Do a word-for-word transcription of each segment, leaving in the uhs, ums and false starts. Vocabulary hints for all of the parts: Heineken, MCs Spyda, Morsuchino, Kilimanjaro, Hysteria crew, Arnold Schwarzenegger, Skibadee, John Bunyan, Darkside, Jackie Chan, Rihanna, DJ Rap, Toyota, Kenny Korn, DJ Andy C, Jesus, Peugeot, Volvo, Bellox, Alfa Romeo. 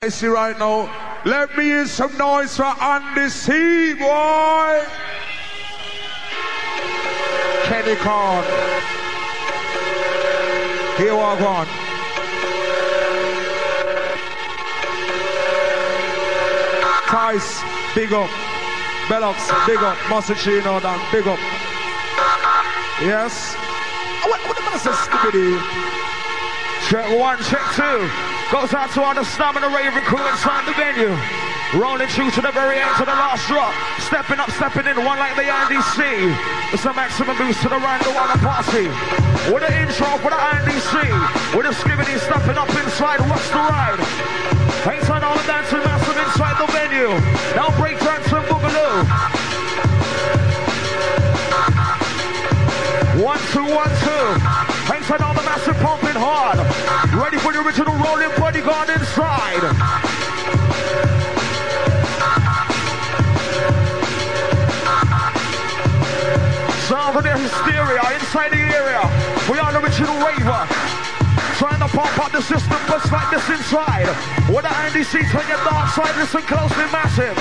I see right now. Let me hear some noise for Andy C, boy. Kenny Korn. Here we are gone. Tice, big up. Bellox, big up. Morsuchino, down, big up. Yes. What, what the man says, Skibadee? Check one, check two. Goes out to all the slam and the raving crew inside the venue. Rolling through to the very end to the last drop. Stepping up, stepping in, one like the Andy C. It's a maximum boost to the right, the one party. With the intro for the Andy C. With the Skibadee stepping up inside, what's the ride? Inside all the dancing massive inside the venue. Now break dance and boogaloo. One, two, one, two. Inside all the massive pumping hard. Ready for the original rolling bodyguard inside. Sound of the hysteria inside the area. We are the original raver. Trying to pump up the system, bust like this inside. With the Andy C on your dark side, listen closely, massive.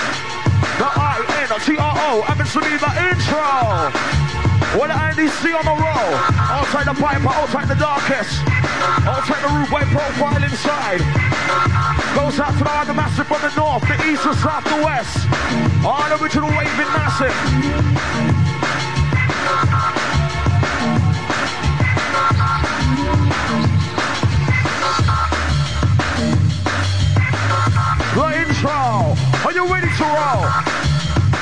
The I N T R O happens to be the intro. What well, the Andy C on the roll. Outside the Piper, outside the darkest. Outside the rude white profile inside. Goes out to the other massive from the north, the east, the south, the west. All the original raving massive. The intro. Are you ready to roll?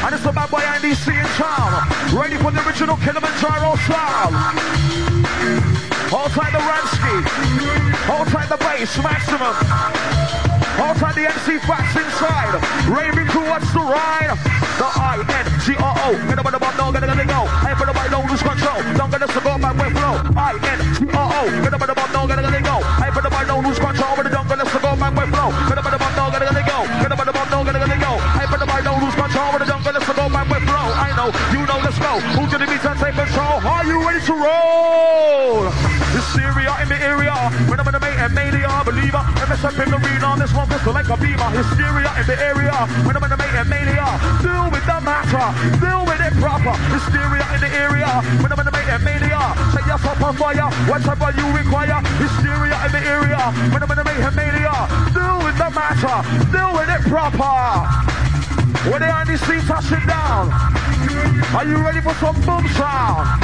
And it's the bad boy Andy C in town. Ready for the original Kilimanjaro sound. Hold tight the Ransky. Hold tight the bass, maximum. Hold tight the M C Facts inside. Raving crew, what's the ride? The I N G R O. Get up on the bum, don't get it, let it go. Hey, for the bite, don't lose control. Don't get us to go, my way flow. I N G R O. Get up on the bum, don't get it, let it go. Hey, for the bite, don't lose control. But don't get us to go, my way flow. Get up on the bum, don't get it, let it go. Get up on the bum, don't get it, let it go. Hey, for the bite, don't lose control. You know, let's go. Who did it mean to take control? Are you ready to roll? Hysteria in the area. When I'm in the mate and mania, believer. M S F in the arena. This one pistol like a beamer. Hysteria in the area. When I'm in the mate and mania. Deal with the matter. Deal with it proper. Hysteria in the area. When I'm in the mate and mania. Set yourself on fire. Whatever you require. Hysteria in the area. When I'm in the mate and mania. Deal with the matter. Deal with it proper. When the Andy C touching down, are you ready for some boom sound?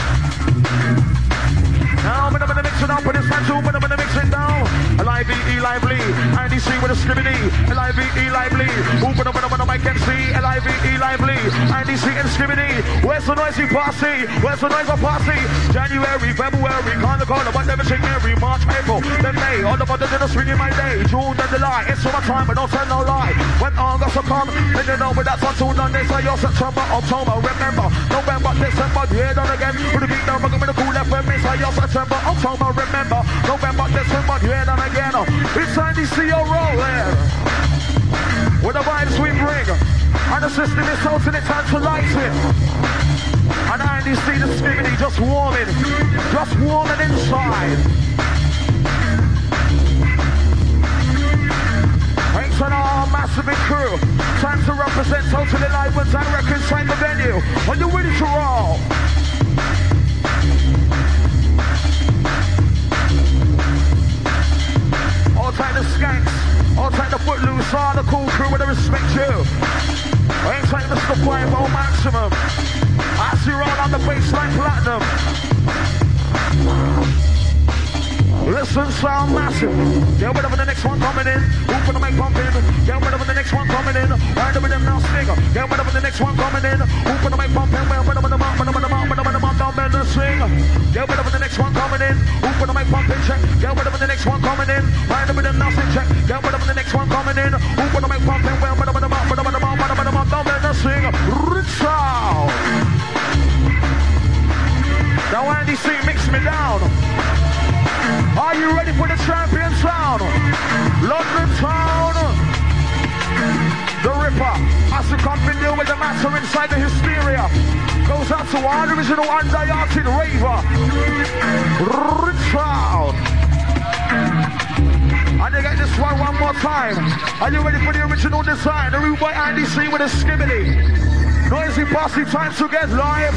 Now I'm gonna mix it up with this man too, but I'm gonna mix it down. L I V E lively, Andy C with a Skibadee. L I V E lively, who put up on a mic M C? L I V E lively, Andy C and Skibadee. Where's the noisy posse? Where's the noisy posse? January, February, kinda cold, but never shake every March, April, then May. All the mother did us ringing my day. June and July, it's summertime, but don't tell no lie. When August will come, then you know, but that's not too long. They say you're September, October, remember, November, December, yeah, done again. Put the beat down, rockin' with the cool left, when they say you're September, October, remember, November, December, yeah, done again. It's time to see your rolling. With the vibes we bring, and the system is holding it, time to light it. And Andy C the Skibadee just warming, just warming inside. Ain't on our massive crew. Time to represent totally live when I record sign the venue. Are you ready to roll? All type of skanks, all type of footloose, all the cool crew with a respect you. Ain't like Mister Fireball maximum. I see roll on the baseline platinum. Listen, sound massive. Get rid of the next one coming in. Who for the make pumping? Get rid of the next one coming in. Right over them now, stinger. Get rid of the next one coming in. Who for the make pumping? Well, put them in the mouth, put them in the mouth, put them in the mouth, down bend the swing. Get rid of the next one coming in. Who for the make pumping? Check. Get rid of the next one coming in. Right over them now, stick check. Get rid of the next one coming in. Who for the make pumping? Well, put them in the mouth, put them in the mouth, put them in the mouth, down bend the swing. Rich out. Now Andy C mix me down. Are you ready for the champion sound? London town. The Ripper has to come and deal with the matter inside the hysteria. Goes out to our original undiarted raver. Ripper. And you got this one one more time. Are you ready for the original design? The root boy Andy C with a Skibadee. Noisy bossy time to get live.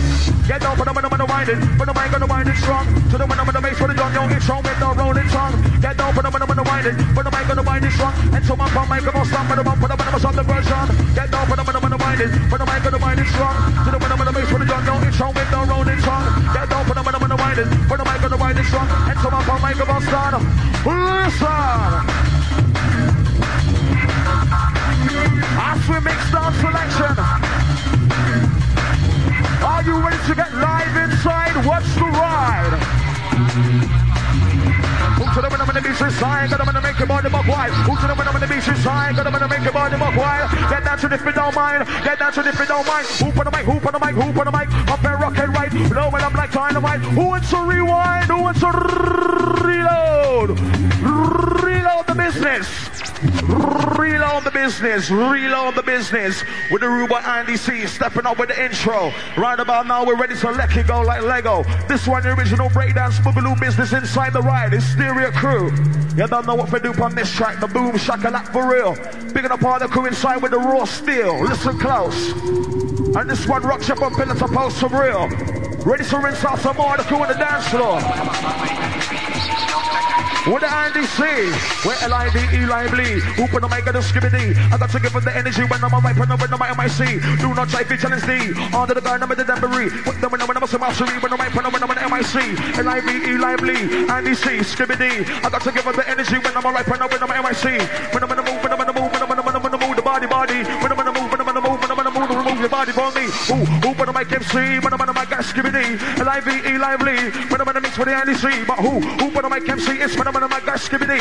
Get down for the man, I'm gonna wind it. For the man, gonna wind it strong. To the man, I'm gonna make sure the done young intro with no rolling tongue. Get down for the man, I'm gonna wind it. For the man, gonna wind it strong. And so my pump, I'm gonna stop for the man, for the man, I'm gonna stop the version. Get down for the man, I'm gonna wind it. For the man, gonna wind it strong. To the man, I'm gonna make sure the done young intro with no rolling tongue. Get down for the man, I'm gonna wind it. For the man, gonna wind it strong. And so my pump, I'm gonna stop. Listen. As we mix down selection, are you ready to get live inside? What's the ride? Who's to the winner when the beach is high? Got them in the make your body mug wide. Who's to the winner when the beach is high? Got them in the make your body mug wide. Get that if you don't mind. Get that if you don't mind. Hoop on the mic, hoop on the mic, hoop on the mic. Up and rock and right. Blow it up like dynamite. Who wants to rewind? Who wants to reload? Reload the business. Reload the business, reload the business with the Ruba Andy C stepping up with the intro. Right about now we're ready to let it go like Lego. This one the original breakdance boogaloo business inside the ride. Hysteria crew. You don't know what we do on this track. The boom shakalak for real. Bigging up all the crew inside with the raw steel. Listen close. And this one rocks you from pillar to post for real. Ready to rinse out some more the crew on the dance floor. With the Andy C, where L I D E lively, hoop on the mic, got the Skibadee. I got to give them the energy when I'm on my pen, when I'm on my C. Do not try to challenge D, under the gun, I'm in the debris. Put them in the middle of some mastery, when I'm on my pen, when I'm on M I C. L I D E lively, Andy C, Skibadee. I got to give them the energy when I'm on my pen, when I'm on M I C. When I'm in the move, when I'm in the move, when I'm in the move, when I'm in the move, the body, body. When I'm in the move, when I'm in the move, when I'm in the move, remove your body for me. Ooh, hoop on the mic, M C, when I'm on the mic, got Skibadee. L I D E lively, when I'm in the mix with the Andy C. But who, hoop on the mic, M C, it's when I'm I got to give it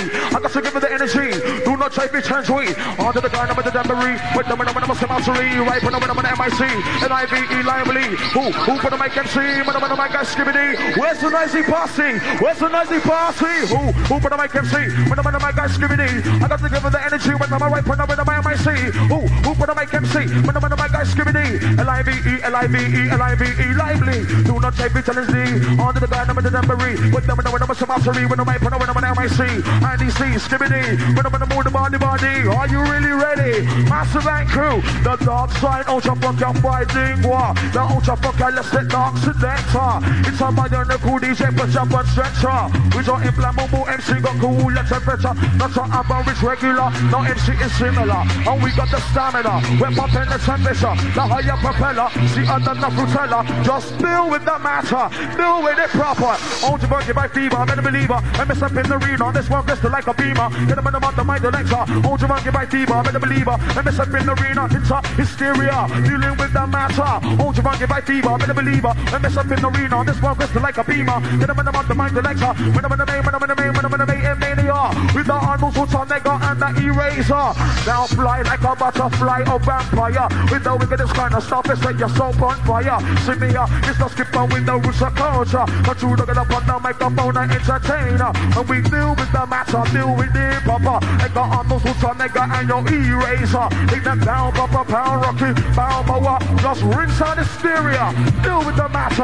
the energy. Do not try to change we. Under the ground, I'm in the debris. With the minimum of cemetery. Right when I'm in the M I C. And I be lively. Who? Who put the mic M C? When I'm in the mic, I Skibadee. Where's the noisy posse? Where's the noisy posse? Who? Who put the mic M C? When I'm in the mic, I Skibadee. I got to give it the energy. When I'm right when I'm in the M I C. Who? Who put the mic M C? When I'm in the mic, I Skibadee. L I V E, L I V E, L I V E, lively. Do not try to challenge me. Under the ground, I'm in the debris. With the minimum of cemetery. When I'm right when I'm M I C, Andy C, Skibadee, when I'm gonna move the body, body. Are you really ready? Massive and crew, the dark side, ultra fuck up by Dingwa. The ultra fuck out, let's get dark selector. It's a bionicle D J, push up and stretcher. We don't inflammable M C, got cool, let's have better. Not an average regular, no M C is similar. And we got the stamina, we're popping the temperature. The higher propeller, see under the frutella. Just deal with the matter, deal with it proper. Ultra virgin by fever, I'm a believer. M S M P in the arena, this one gets to like a beamer. Get them in the mouth, the mic, the lecture. Hold your monkey by T-Bar, I'm a believer. M S F in the arena, it's a hysteria. Dealing with the matter. Hold your monkey by T-Bar, I'm a believer. M S F in the arena, this one gets to like a beamer. Get them in the mouth, the mic, the lecture. When I'm in the main, when I'm in the main, when I'm in the main, and mania. With the Arnold Schwarzenegger and the eraser. Now fly like a butterfly or vampire. With the wickedest kind of stuff, it's like you're so on fire. See me, uh, it's the skipper with the roots of culture. But you look it up on the microphone and entertainer. And we deal with the matter, deal with it, papa. Nigga, I'm no suitor, nigga, and your eraser. Take them down, papa, pound, rocky, pound, power. Just rinse out hysteria. Deal with the matter.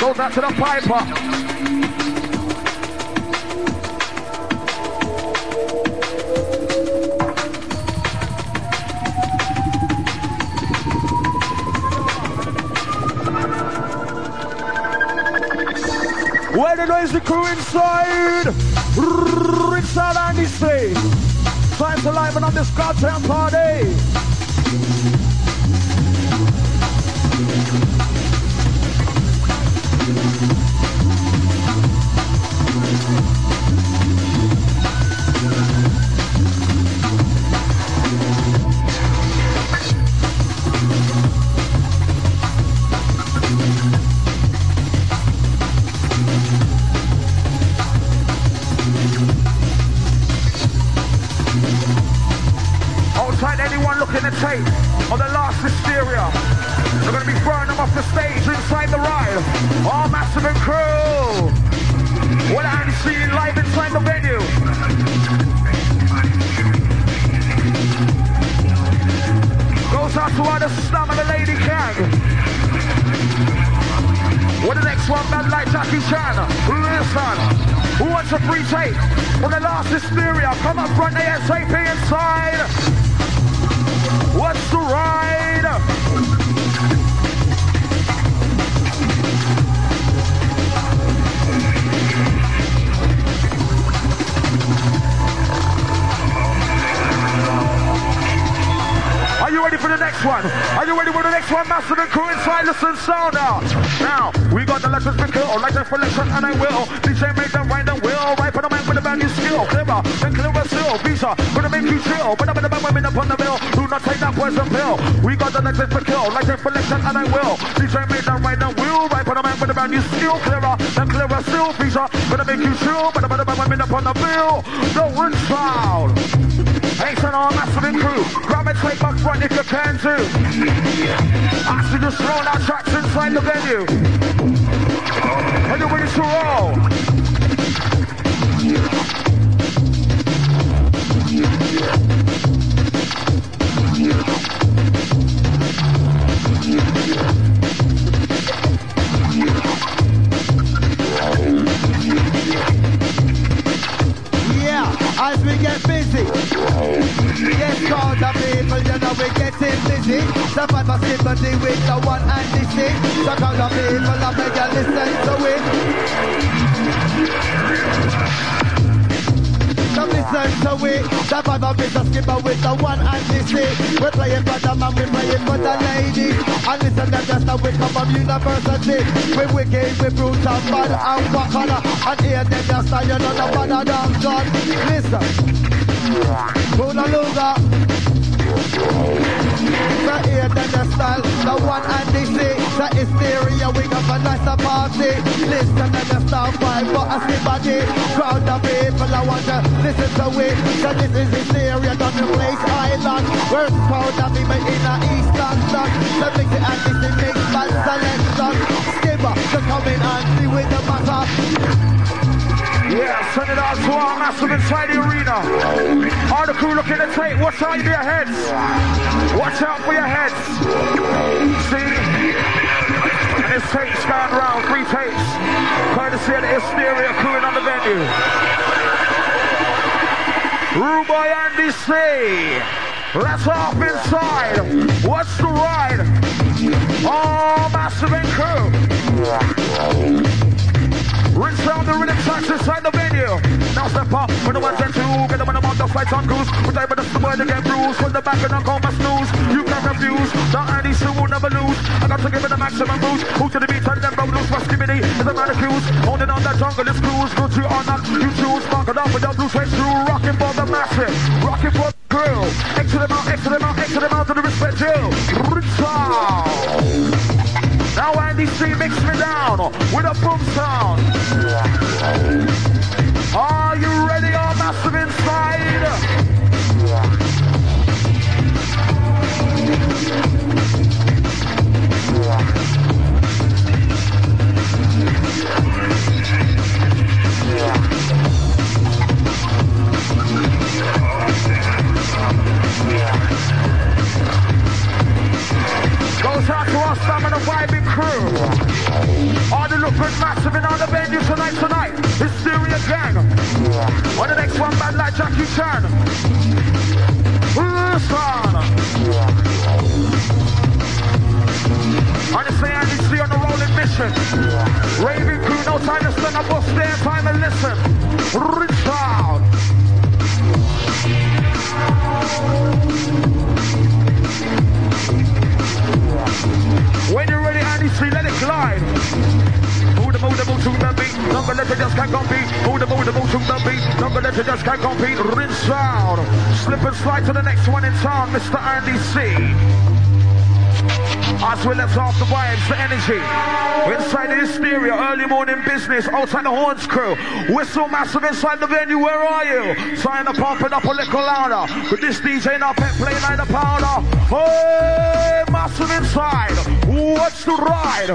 Go back to the piper. Where the noisy crew inside? Inside Andy C. Time to liven up this goddamn party. On the last hysteria, they're gonna be throwing them off the stage inside the ride. All massive and crew. What I am seeing live inside the venue. Goes out to all the slum and the lady gang. What the next one, man, like Jackie Chan? Listen. to free tape. On the last Hysteria, come up front ASAP inside. What's the ride? Are you ready for the next one? Are you ready for the next one? Master the crew inside, listen, sound out. Now, we got the lessons we kill, like that for lesson, and I will. D J make them right and will. Right for the man with a brand new skill. Clever, then clever still. Visa, gonna make you chill. But I'm in the man, women up on the bill. Do not take that poison pill. We got the lessons we kill, like that for lesson, and I will. D J make them right and will. Right for the man with a brand new skill. Clever, then clever still. Visa, gonna make you chill. But I'm in the man, women up on the bill. No one's found. Ace and our master the crew. Grab a take back right if you can do. After just throwing our tracks inside the venue. Everybody's to roll. Yeah, as we get busy. Yes, cause the people, you know we getting busy. So find my sympathy with the one and the six. So cause the people, I make you listen to it. So listen to it. So find my business skipper with the one and the six. We're playing for the man, we're playing for the ladies. And listen, that's just the wake up of university. We're wicked, we're brutal, bad and wakana. And here they just are, you know the one and the God. Listen. Gonna lose up. So here then the style, the one and the six. The Hysteria, we got a nicer party. Listen to the style vibe, but a Skibadee. Crowd of people, I want to listen to it. So this is Hysteria, not the place island. We're proud of even in the East London. So mix it and mix it, mix band selection. Skipper, so come in and see with the matter. Yeah, send it out to our massive inside the arena. All the crew looking to take, watch out for your heads. Watch out for your heads. See? And this tape's going round, three tapes. Courtesy of the Hysteria crew on the venue. Ruby Andy C. Let's off inside. What's the ride? All massive and crew. Rinse down the rhythm tracks inside the venue. Now step up for the ones and two. Get them in the mouth, the fights on cruise. We're tired of the spoiler, get bruised. From the back and I'll call my snooze. You can't refuse. The Andy C will never lose. I got to give it a maximum boost. Who to the beat, turn them road loose. My Skibadee is a man accused. Holding on that jungle is cruise. Go to or not, you choose. Mark it off with your blue sweat through. Rocking for the massive. Rocking for the crew. Exit them out, exit them out, exit them out to the respect you. Rinse out. Now Andy C mix me down with a boom sound. Are you ready, all massive inside? Goes out to our stamina vibing crew. All the looking massive in all the venues tonight, tonight. Hysteria gang. On the next one, man like Jackie Chan. Listen. Honestly, Andy C on the rolling mission. Raving crew, no time to stand up or stay time and listen. Rinse out. When you're ready, Andy C, let it glide. Move the move the move to the beat. Number letter just can't compete. Move the move the move to the beat. Number letter just can't compete. Rinse out. Slip and slide to the next one in town, Mister Andy C. As we left off the vibes, the energy. Inside the Hysteria, early morning business. Outside the horns crew. Whistle massive inside the venue, where are you? Trying to pump it up a little louder. With this D J now pet playing like the powder. Hey, massive inside. What's the ride?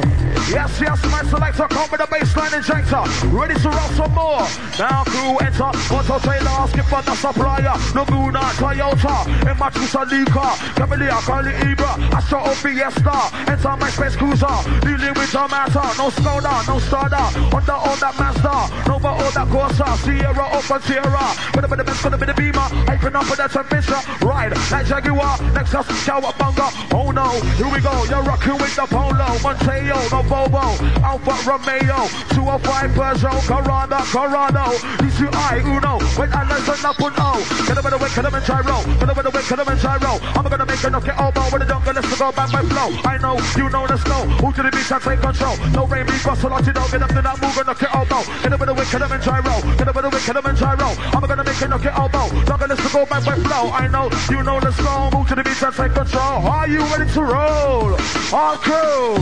Yes, yes, my selector. Come with a baseline injector. Ready to rock some more. Now crew enter. Otto Taylor asking for the supplier. Nobuna, Toyota. In my Tusalika. Cavalier, Carly Ibra. I shot up Fiesta. are, enter my space cruiser, dealing with the matter, no slowdown, no starter, under all that master, Nova all that Corsa, Sierra open Sierra, but the best gonna be the beamer, open up for that temperature, ride, like Jaguar, next us, Cowabunga, oh no, here we go, you're rocking with the Polo, Monteo, no Volvo, Alfa Romeo, two oh five Peugeot, Corona, Corano, D C I, Uno, when I listen up on O, get over the way, get over the gyro, get over the way, get over the gyro, I'm gonna make enough, get over when I don't get to go back my flow, I know, you know the snow, who to the beach I take control, no rain, me, bustle, I did not get up to that move and knock it elbow, get over the way, get over the gyro, get over the way, get over the gyro, I'm gonna make enough, get elbow, don't get to go back my flow, I know, you know the snow, move to the beach I take control, are you ready to roll? All crew,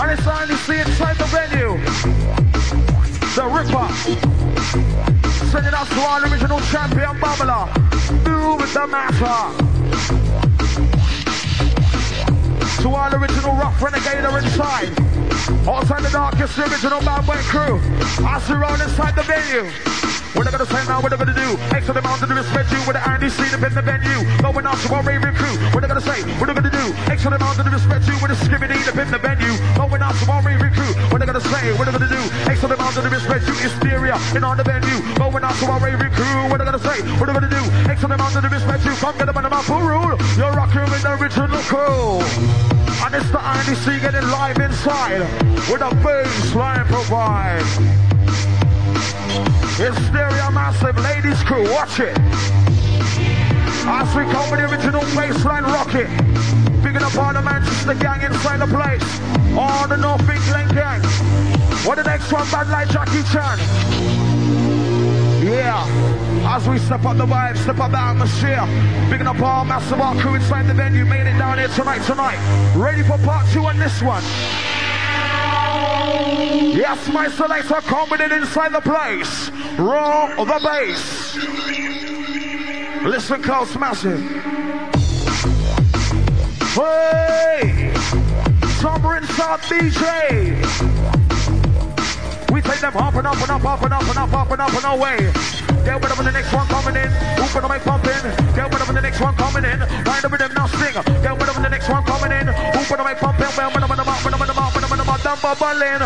on this Andy C inside the venue, the Ripper, sending out to our original champion Babala, do with the matter. To our original rough renegader inside, outside the darkest, the original bad boy crew, us around inside the venue. What they gonna say now, what they gonna do? Exit them out to the respect you with the Andy C, the pin the venue. Going out to our raving crew. What they gonna say, what they gonna do? Exit them out to the respect you with the Skibadee, the pin the venue. Going out to our raving crew. What they gonna say, what they gonna do? Exit them out to the respect you, hysteria in on the venue. Going out to our raving crew. What they gonna say, what they gonna do? Exit them out to the respect you. Come get them on the mouth for rule. You're rocking with the original crew. And it's the Andy C getting live inside with a bass line provide. Hysteria massive, ladies crew, watch it. As we come with the original baseline rocket, picking up all the Manchester gang inside the place, all the North England gang. What the next one, bad like Jackie Chan. Yeah, as we step up the vibe, step up the atmosphere, picking up all massive art crew inside the venue, made it down here tonight, tonight. Ready for part two on this one. Yes, my selector coming inside the place. Roll the bass. Listen close, massive. Hey! Summer inside D J. We take them up and up and up, up and up and up, up and up and away. Get with them on the next one coming in. Open them and pumping. Get with them on the next one coming in. Wind up with them, nothing. Get with them on the next one coming in. Open them and pumping. Well, when I'm on the mouth, when I'm on the mouth, when I'm on the mouth, dumb bubbling.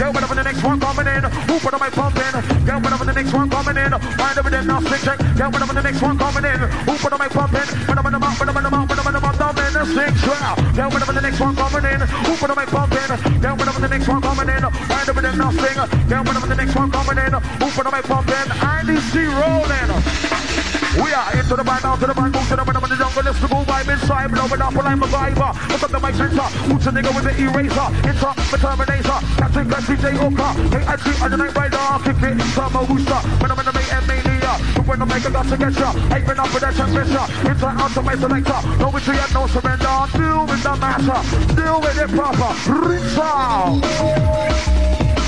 Get with them on the next one coming in. Open them and pumping. Get with them on the next one coming in. Wind up with them, nothing. Get with them on the next one coming in. Open them and pumping. When I'm on the mouth, when I'm on the mouth, when I'm on the mouth, dumb in the six. Get with them on the next one coming in. Open them and pumping. Get with them on the next one coming in. Wind up with them, nothing. Get with them on the next one coming in. Open them and pumping. And rolling. We are into the band, out to the band, move to the band, I'm in the jungle, let's go vibe inside, blow it up, I'm a viber, look up the mic center, who's a nigga with the eraser, it's up, the Terminator, that's it, that's D J Oka, hey, I see, I don't like right now, kick it, I'm a wooster, when I'm in the main M A D I A, but when I make a got to get ya, I been up with that transmission, inside, out to my selector, no victory and no surrender, deal with the matter, deal with it proper, rinse out.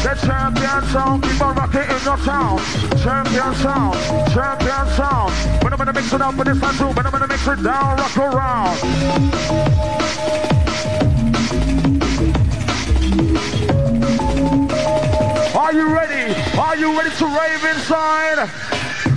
The champion sound, keep on rocking in your town. Champion sound, champion sound. When I'm gonna mix it up with this one too, when I'm gonna mix it down, rock around. Are you ready? Are you ready to rave inside?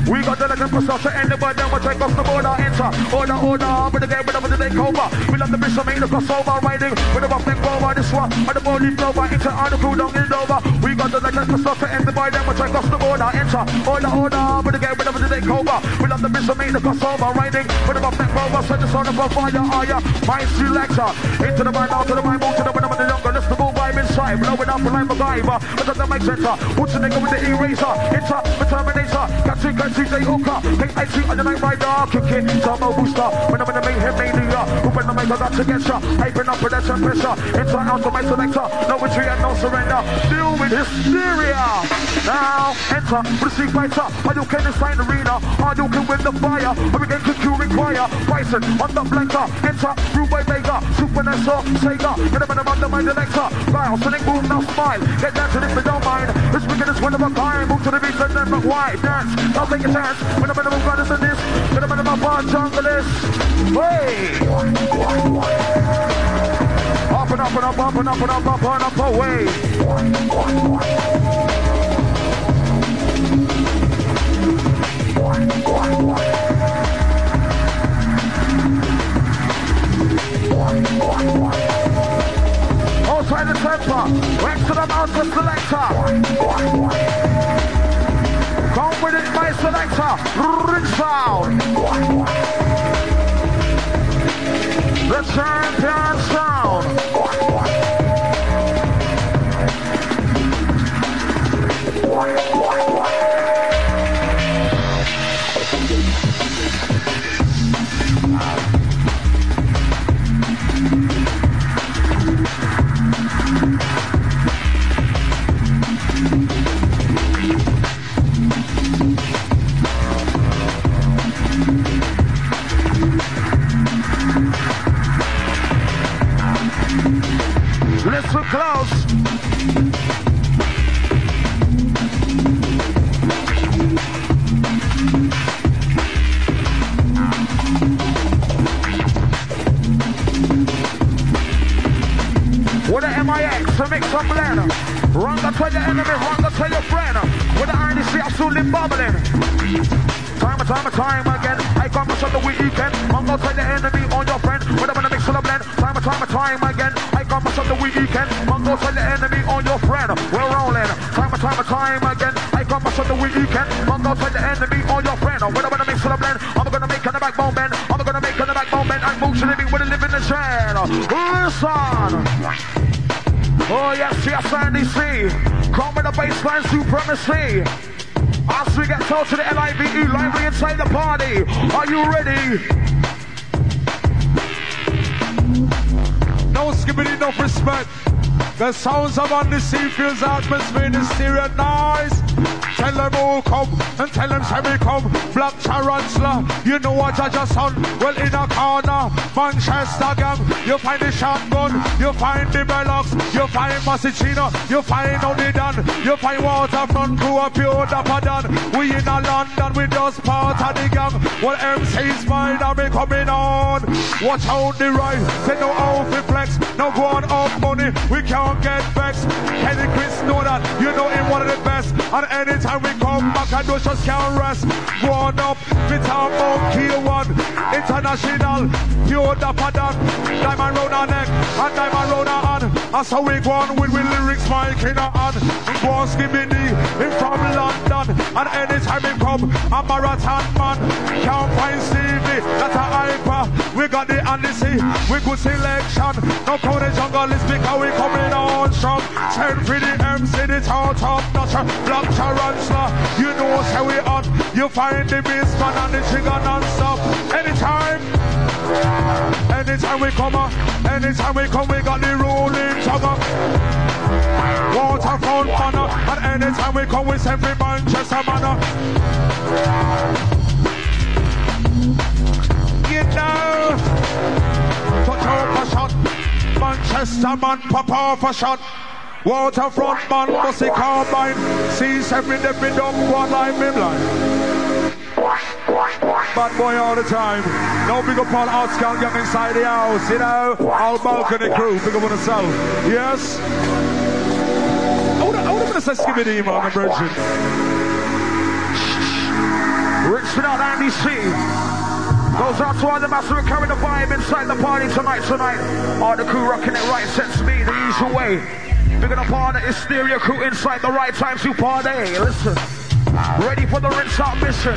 We got the legend for to end the bird, then we'll take off the border, enter, order, order, with the game, with the take over. We love the mission, made the crossover, riding, with the rough neck over, this one, and the ball leaves over, into all the crew, don't get over. We got the legend for to end the bird, then we'll take off the border, enter, order, order, with the game, with the take over. We love the mission, made the crossover, riding, with the rough neck over, set the sound of a fire, are ya? My selector, into the mind, out to the mind, move to the window, with the younger, let's go vibe inside, blowing up, like a vibe, but at the mic center, what's the nigga with the eraser, enter, the Terminator, catch it, catch D J Oka, hey, I see on the night rider, kick it, I'm a booster, when I'm in the main hit mania, who when the mic I got to get ya, hyping up with that pressure, inside out to my selector, no retreat and no surrender, deal with hysteria, now enter, with the sea fighter, are you can inside the arena, are you can win the fire, every game could you require, Bison on the blanker, enter, through by Vega, Super Nessa, Sega, get up in the mind of my director, bow, sonic move, now smile, get dancing if you don't mind, this weekend is one of a kind, move to the beat and then rock wide, dance, nothing. When I'm in the middle of this, when I'm in the middle of jungle-ish. Hey! Up and up and up, up and up and up, up and up away. One, one, one. selector, rebound. The champion sound. We're close. With the M I X, to make some planner. Run the to your enemy, run the to your friend. With the Andy C, I'm slowly bubbling. Time and time and time again, I come to show the weekend. I'm gonna tell the enemy on your friend. We're gonna mix up blend. Time and time and time again, I come to show the weekend. I'm gonna tell the enemy on your friend. We're rolling. Time and time and time again, I come to show the weekend. I'm gonna tell the enemy on your friend. We're gonna mix up blend. I'm gonna make an backbone bend. I'm gonna make an backbone bend. I'm motion living with a living in the shed. Listen. Oh yes, yes, Andy C. Come with the baseline supremacy. As we get told to the L I V E library inside the party, are you ready? No Skibadee, no respect. The sounds of Andy C fills the atmosphere, the stereo noise. Tell them who come, and tell them say we come. Black tarantula, you know what judge a son. Well in a corner, Manchester gang. You find the shotgun, you find the Bellox, you find Morsuchino, you find Only Dan, you find Waterfront crew up here, Dapadan. We in a London, we just part of the gang. Well M C's Spyda be coming on. Watch out the right, say no out the flex. No go on off money, we can't get vexed. Kenny Korn know that, you know him one of the best. And anytime we come back, I know just can't rest. One up, with our own K one, international, pure Dapadan, diamond round our neck, and diamond round our hand. And so we go on with, with lyrics, mic in our hand. Go on Skibadee, in from London. And anytime we come, a marathon man. Can't find Stevie, that's a hyper. We got the Andy C, we good selection. No crowd in jungle, it's because we coming on strong. Send for the M C, the top top notcher. Black tarantula, you know say we on. You find the beast man and the trigger non-stop. Anytime, anytime we come up, anytime we come we got the rolling chugger. Waterfront manner, and anytime we come we send for Manchester manner. You know, touch over shot. Manchester man, pop off a shot. Waterfront man, pussy carbine. See seven, every dog, one line, mid line. Bad boy all the time. No big up on out scout gang inside the house, you know. All balcony crew, big up on the south. Yes. I would have been a Skibadee on the bridge. Rick spit out Andy C. Goes out to all the master who carry the vibe inside the party tonight, tonight. All the crew rocking it right, sets me the usual way. Bigging up all the Hysteria crew inside the right time to party. Listen, ready for the rinse out mission.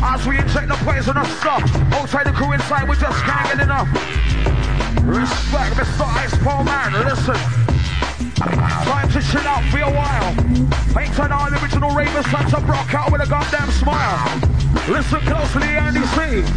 As we inject the poison and stuff, outside the crew inside, we just can't get enough. Respect Mister Icepole man, listen. Time to chill out for a while. Ain't turn all the original ravers, time to rock out with a goddamn smile. Listen closely, Andy C.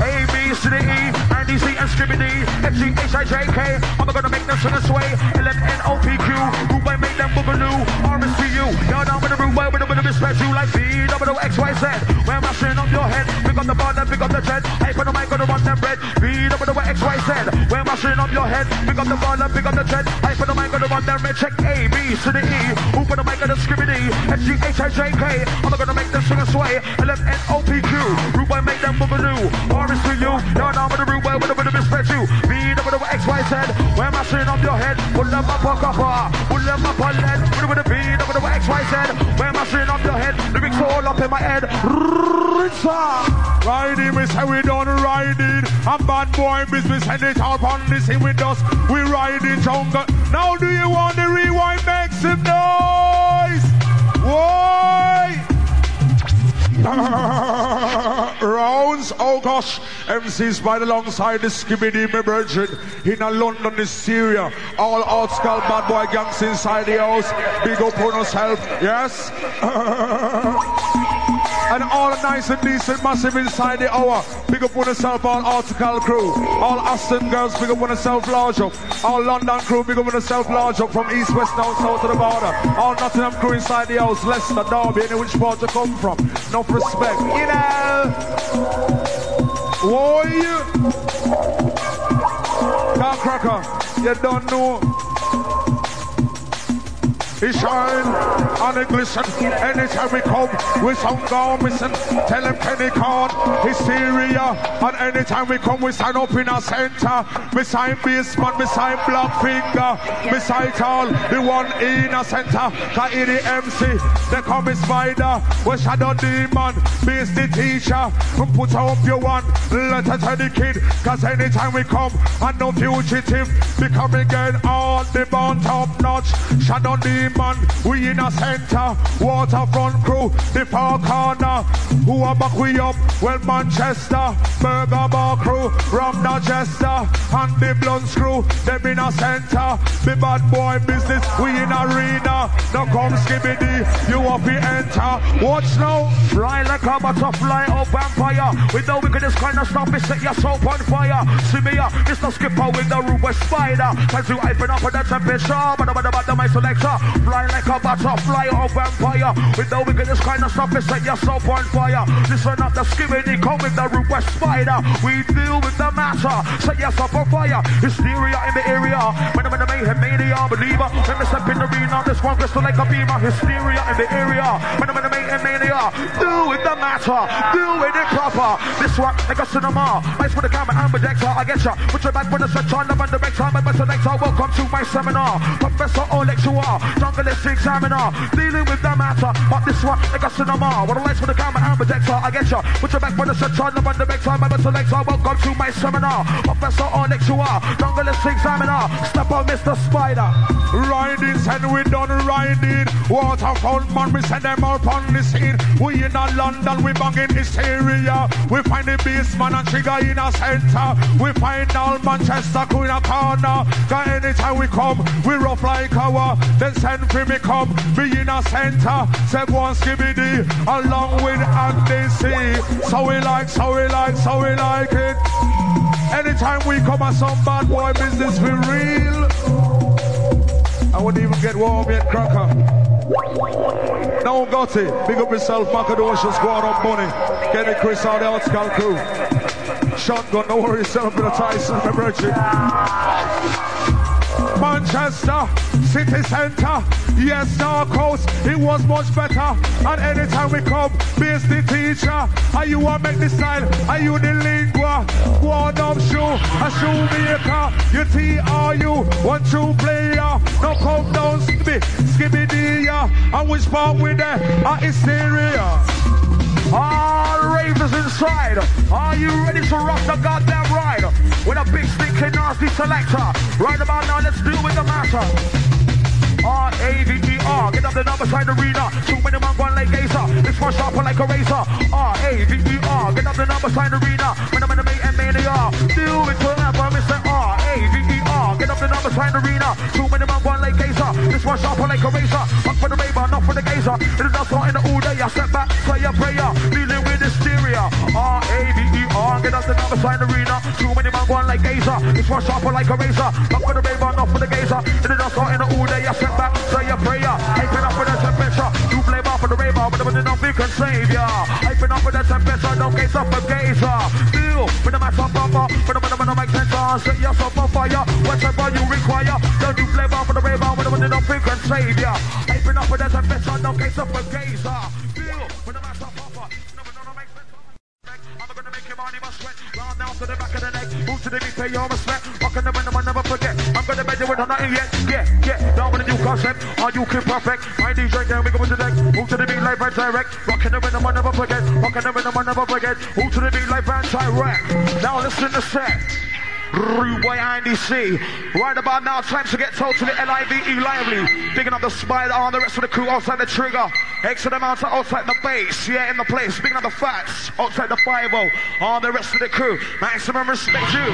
A, B, C, D, E, Andy C and Skibadee, F, G, H, I, J, K. I'm gonna make them sing and sway. L, M, N, O, P, Q. Group I make them boogaloo. R, S, P, U. Y'all down with the room, where with the respect you like B, W, X, Y, Z. Where am I sitting up your head? Pick up the bar, then pick up the dread. Hey, put the mic on the run, then bread. B, W, X, Y, Z. Where am I sitting up your head? Pick up the bar, then pick up the dread. Hey, put the mic on the run, then red. Check A, B, C, D, E. Who put the mic on the Skibadee? F, G, H, I, J, K. I'm gonna make them sing and sway. L, M, N, O, P, Q. Group I make them boogaloo. R, to you, no, no, with the root, where would have respect you? B, the with X, Y, Z, where am I sitting up your head? Pull up my pocket bar, pull up my palette, with the B, the with X, Y, Z, where am I sitting up your head? Lyrics all up in my head. Riding, we say we don't ride it. I'm bad boy business, and it's all on this here with us. We ride it, jungle. Now, do you want the rewind? Make some noise. Why? Rounds, oh gosh, M Cs Spyda alongside the Skibadee, my brethren, in a London hysteria. All old skull bad boy gangs inside the house. Big up on yourself, yes? And all nice and decent, massive inside the hour. Big up on yourself, all article crew. All Aston girls, big up on yourself, large up. All London crew, big up on yourself, large up. From east, west, north, south to the border. All Nottingham crew inside the house. Leicester, Derby, any which part you come from. No respect, you know. Why you? Dark cracker, you don't know. He shine and he glisten. Anytime we come, we sound gone missing. Tell him Kenny Korn, Hysteria. And anytime we come, we sign up in our center. We sign Basement, we sign Blackfinger. We sign all the one in our center. Cause he the M C, they call me Spyda. We shadow demon, beast the teacher. Put up your one, let us tell the kid. Cause anytime we come, and no fugitive. We come again, all the bound top notch. Shadow demon. Man, we in a center, waterfront crew, the far corner. Who are back we up? Well, Manchester, Burger Bar crew, Ram Nagesta, and the Blunt crew, them in a center. The bad boy business, we in arena. Now come Skibadee, you up we enter. Watch now, fly like a butterfly or vampire. We know we can just kind of stop it, set yourself on fire. See me up, Mister Skipper with the rubber spider. Time to open up for the temperature, but about the my selector. Fly like a butterfly or vampire. We know we get this kind of stuff, it's set yourself on fire. Listen up, the Skibadee come with the root west spider. We deal with the matter, set yourself on fire. Hysteria in the area, when I'm in the mayhem mania, believer. When I step in the arena, this one crystal like a beamer. Hysteria in the area, when I'm in the mayhem mania. Deal with the matter, deal with it proper. This one like a cinema, nice for the camera and projector. I get ya, put your back for the search on the one director. I'm a selector, welcome to my seminar. Professor or lecturer, junglist examiner, dealing with the matter. But this one, like a cinema, what a lights for the camera and projector. I get ya, put your back for the search on the one director. I'm a selector, welcome to my seminar. Professor or lecturer, junglist examiner. Step on Mister Spyda. Riding, send we done riding. Waterfront man, we send them out on the scene. We in a London, we banging hysteria. We find the basement and trigger in a center. We find all Manchester crew in a corner. Cause anytime we come, we rough like our. Then send free me come, be in a center. Send one Skibadee along with Andy C. So we like, so we like, so we like it. Anytime we come at some bad boy business, we real. I wouldn't even get warm yet, cracker. Now got it. Big up yourself, Macadocious, go out on money. Get it, Chris, out the outscal crew. Shotgun, no worry, yourself with a Tyson, my virgin. Manchester, city centre, yes, North Coast, it was much better. And anytime we come, base the teacher. Are you a make the style? Are you the lingua? One up shoe, a shoemaker. You T R U, one true player. Now come down, skibby, Skibadee, and which part we there? A hysteria. All ravers inside, are you ready to rock the goddamn ride? With a big stinking nasty selector. Right about now, let's deal with the matter. R A V E R, get up the number side arena. Too many man one like Gazer, this one sharper like a razor. R A V E R, get up the number side arena. When I'm in the M A N A R, deal with forever, Mister R A V E R, get up the number side arena. Too many man one like Gazer, this one sharper like a razor. Fuck for the raver, not for the gazer. It is not in the all day, I step back, say a prayer. Dealing with hysteria. R A V E R, get up the number side arena. Too many man one like Gazer, this one sharper like a razor. Fuck for the raver, not for the gazer. It is not in the all day, I step back, say a prayer. Hyping up for the temperature. You blame off for the raver, but there nothing you can save ya. Hyping up for the temperature, don't gaze up for gazer. Deal with the match on bumper, for the minimum make sense. Set yourself on fire, whatever you require. Don't you blame off for the raver, but there nothing you can save ya. Hyping up for the temperature, don't gaze up for gazer. Deal with the match on bumper, no minimum make sense. I'm gonna make your money, my sweat. Round down to the back of the neck. Move to the beat, pay your respect. Rockin' the minimum, never forget. I'm gonna measure with nothing yet. Yeah, yeah. Down with a new concept. Are you kid perfect? My D J down, we go with the deck. Move to the beat, live and direct. Rockin' the minimum, never forget. Rockin' the minimum, never forget. Move to the beat, live and direct. Now listen to set. D J Andy C. Right about now, time to get totally live lively. Picking up the Spyda on the rest of the crew outside the trigger. Extra amounts are outside the base, yeah, in the place. Speaking of the facts, outside the five oh, all the rest of the crew. Maximum respect you.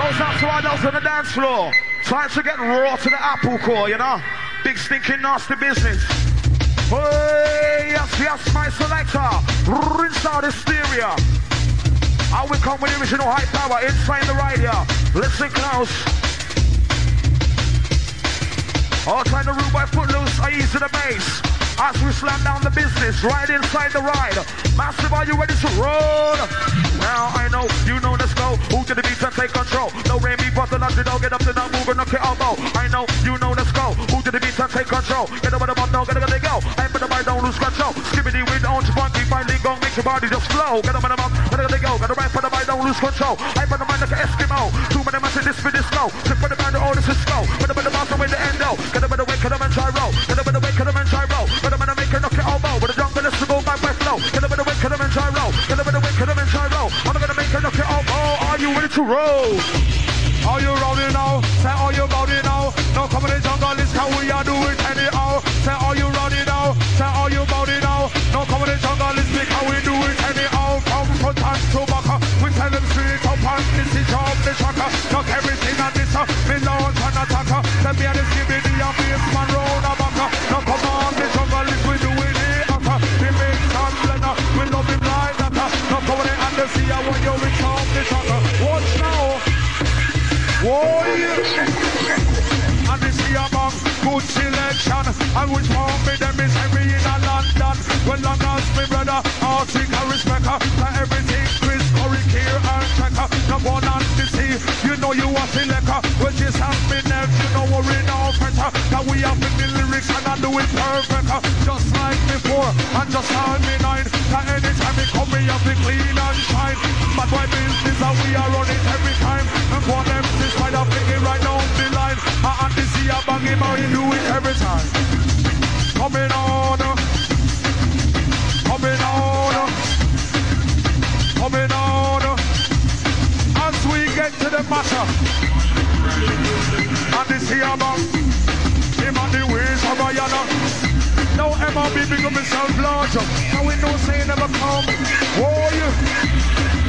Goes out to our dogs on the dance floor. Trying to get raw to the apple core, you know. Big stinking nasty business. Hey, yes, yes, my selector. Rinse out hysteria. I will come with the original high power inside the ride, yeah. Listen close. All time the room by Footloose, I ease to the bass. As we slam down the business, right inside the ride. Massive, are you ready to roll? Now I know, you know, let's go. Who to the beat and take control? No rain, me, but the lunch, don't get up to that move and knock it out, though. I know, you know, let's go. Who to the beat and take control? Get up with the bump, don't get up, they go. I put the bite, don't lose control. Skibadee with the orange monkey, finally go, make your body just flow. Get up with the bump, get up, they go. Get the right for the bite, don't lose control. I put the bite like an Eskimo. Two men, I'm this for disco. Sit for the band, all this is go. Put the bite, with the endo. Get up with the way, cut up and try roll. Get up with the way, cut up and try roll. Get up with the way, cut up and try roll. With the jungle, let's go back by flow. Get up with the way, cut up and try roll. Get up with the way, cut up and try roll. I'm gonna make her knock it off. Oh, are you ready to roll? Are you rolling now? Say, are you rolling now? No, come on, the jungle, this how we are doing anyhow. Say, are you rolling now? Say, are you rolling now? No, come on, the jungle, this is how we do it anyhow. From Potan to Baka, we tell them straight up and this is job, the tracker. Knock everything at this up, we launch an attacker. Let me and the Skibadee and bass man round a backer. No, come on, the jungle, this we do it here. We make some blender, we love him like that. No, come on, and the sea, I want you to stop the tracker. Watch now. Oh yeah. And this year among good selection. And which one with them is heavy in a London. Well long as me brother, all sick and respect her. Like everything Chris Curry, care and checker. No one on the sea, you know you are selector. Well just have me next, you know worry no better. That we have been the lyrics and I do it perfect. Just like before, and just like me nine. That anytime we come we have to clean and shine. But my business and we are on it every time. And for them Spyda picking right down the line. I and the sea are banging, but you do it every time. Coming on, coming on, coming on. As we get to the matter, and the sea are bang. Him and the waves of Rihanna. Now M R B become himself larger. Now we know say never come. Oh yeah.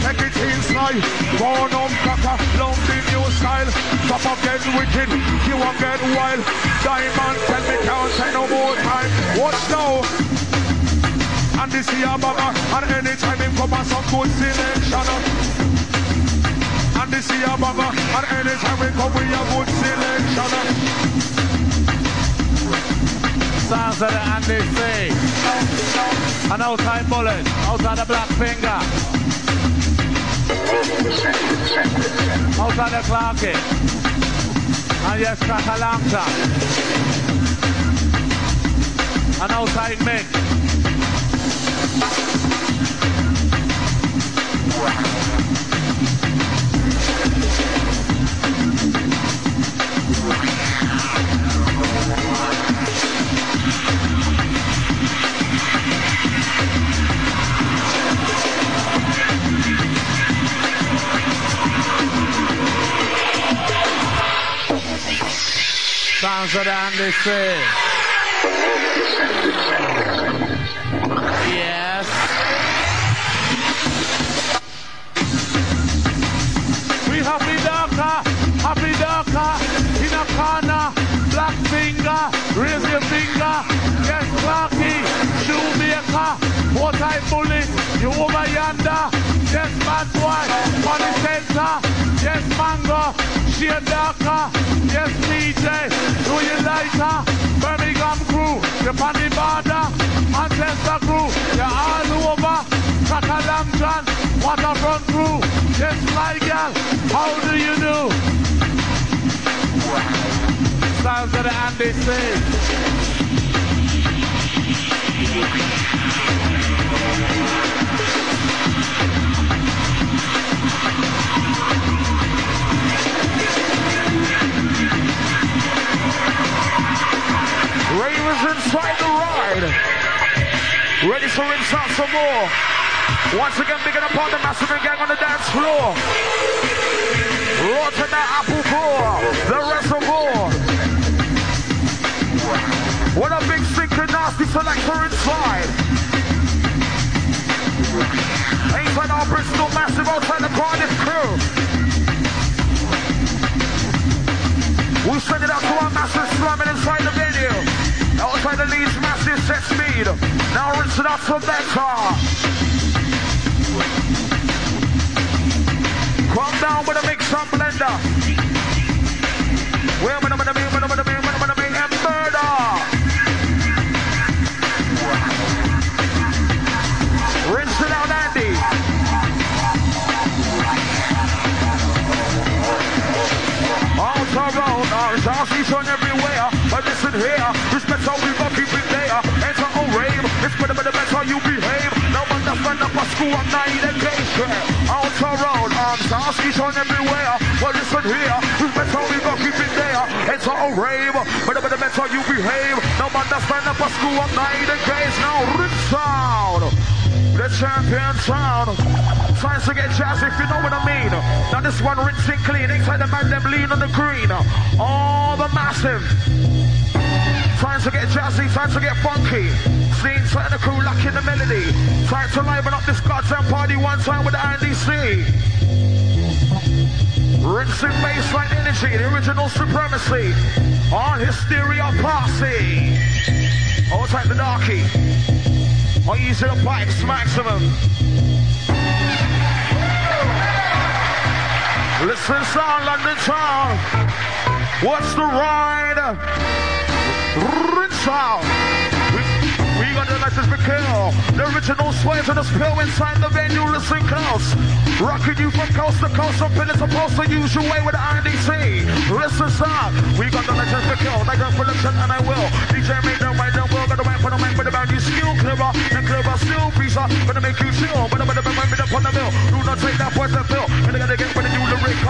Take it inside, born on cracker, love the new style. Stop up get wicked, you won't get wild. Diamond, tell me count, say no more time. Watch now. And this year bugger, and anytime him come and some good selection. And this year bugger, and anytime him come with a good selection. Sounds of the Andy C. An outside bullet, outside the black finger. Outside the clock it. And yes, Kakalanta. And outside mid. Sounds of the Andy C. Yes. We happy darker, happy darker, in a corner, black finger, raise your finger, get clocky, shoemaker, what I bullet, you over yonder, yes bad boy, money center, yes mango, sheer darker, yes D J, do you later, Birmingham crew, the Pandy Barda, Manchester crew, you're all over, Catalan John, waterfront crew, yes fly girl, how do you do? Sounds of the Andy C. Ray was inside the ride. Ready to rinse out some more. Once again, picking up on the massive gang on the dance floor. Roar to that apple core, the reservoir. What a big stinking ass We feel like we're inside. Ain't but our Bristol massive outside the Cardiff crew. We'll send it out to our massive slamming inside the venue. Outside the Leeds massive set speed. Now rinse it out for better. Come down with a mix and blender. We're gonna be, we're gonna be, we're gonna be, and murder. Rinse it out, Andy. All around us, R C's on everywhere. But listen here, respect how we rock, keep it there. Enter or rave, it's better, better, better how you behave. No one that's run up a school at night and day. Around arms, asking on everywhere. Well, listen here, who's better? We gon' keep it there. It's all rave, but the better you behave. No matter stand up a school at night and gaze. Now rinse sound, the champion sound. Trying to get jazz if you know what I mean. Now this one rinsing clean, inside the man them lean on the green. All the massive. Trying to get jazzy, trying to get funky. Seeing certain the crew lacking the melody. Trying to liven up this goddamn party one time with the Andy C. Rinsing baseline energy, the original supremacy. On Hysteria Posse. All type the darky. All using the pipes maximum. Listen sound, London town. What's the ride? Rinse out. We, we got the nicest Mikhail. The original swears on the spill inside the venue. Listen close. Rocking you from coast to coast. Up in it's supposed to use your way with the I D C. Listen sound. We got the nicest Mikhail. I got production and I will. D J made the right down. Well, got the right for the man. But the man, you skill clearer. And clearer still. Pizza. Gonna make you chill. But I'm gonna be up on the mill. Do not take that poison pill. And they're gonna get rid of you.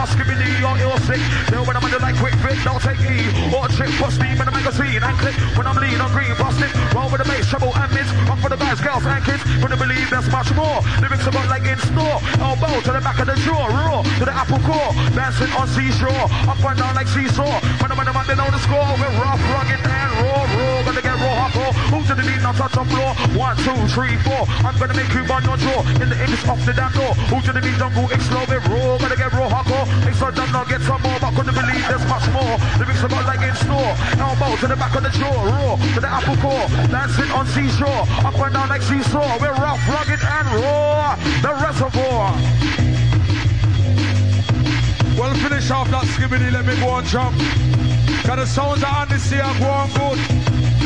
Skibadee or ill sick. Then when I'm under like quick fit, don't take E or a chip for steam in the magazine and click. When I'm lean on green, busted, roll with the bass, trouble and mids. I'm for the guys, girls and kids. Gonna believe that's much more. Lyrics about like in store. Elbow to the back of the jaw, raw to the apple core. Dancing on seashore, up and down like seesaw. When I'm under my, they know the score. We're rough, rugged and raw, raw. Gonna get raw, hot, raw. Who's to the beat? Now touch on floor. One, two, three, four. I'm gonna make you on your jaw. In the English off the damn door. Who's to the beat? Don't go explode. We're raw, gonna get raw, hot. Make sure that I'll get some more, but couldn't believe there's much more. Lyrics about like in store, elbow to the back of the jaw, raw to the apple core, dancing on seashore, up and down like seesaw. We're rough, rugged and raw, the reservoir. Well, finish off that Skibadee, let me go and jump. Got the sounds that Andy C are going good.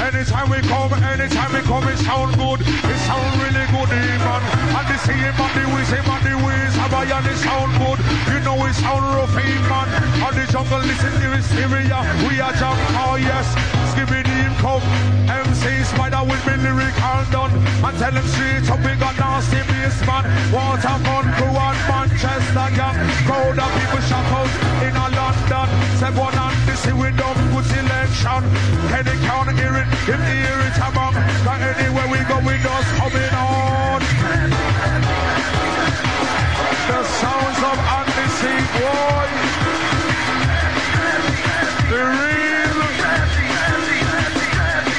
Anytime we come, anytime we come, it sound good. It sound really good, even. Andy C, him and the whiz, him and the whiz. And it sound good, you know it sound rough, man. On the jungle, listen to Hysteria, we are jump, oh yes. Skibadee him come, M C's Spyda with me lyrical done. And tell him straight up, we got nasty bass, man. Water gun crew and Manchester gang. Crowd of people shot out in a London. Seven and this here we done good selection. Kenny Korn hear it, if they hear it among. But anywhere we go, we just coming on. The sounds of Andy C, boy. The real.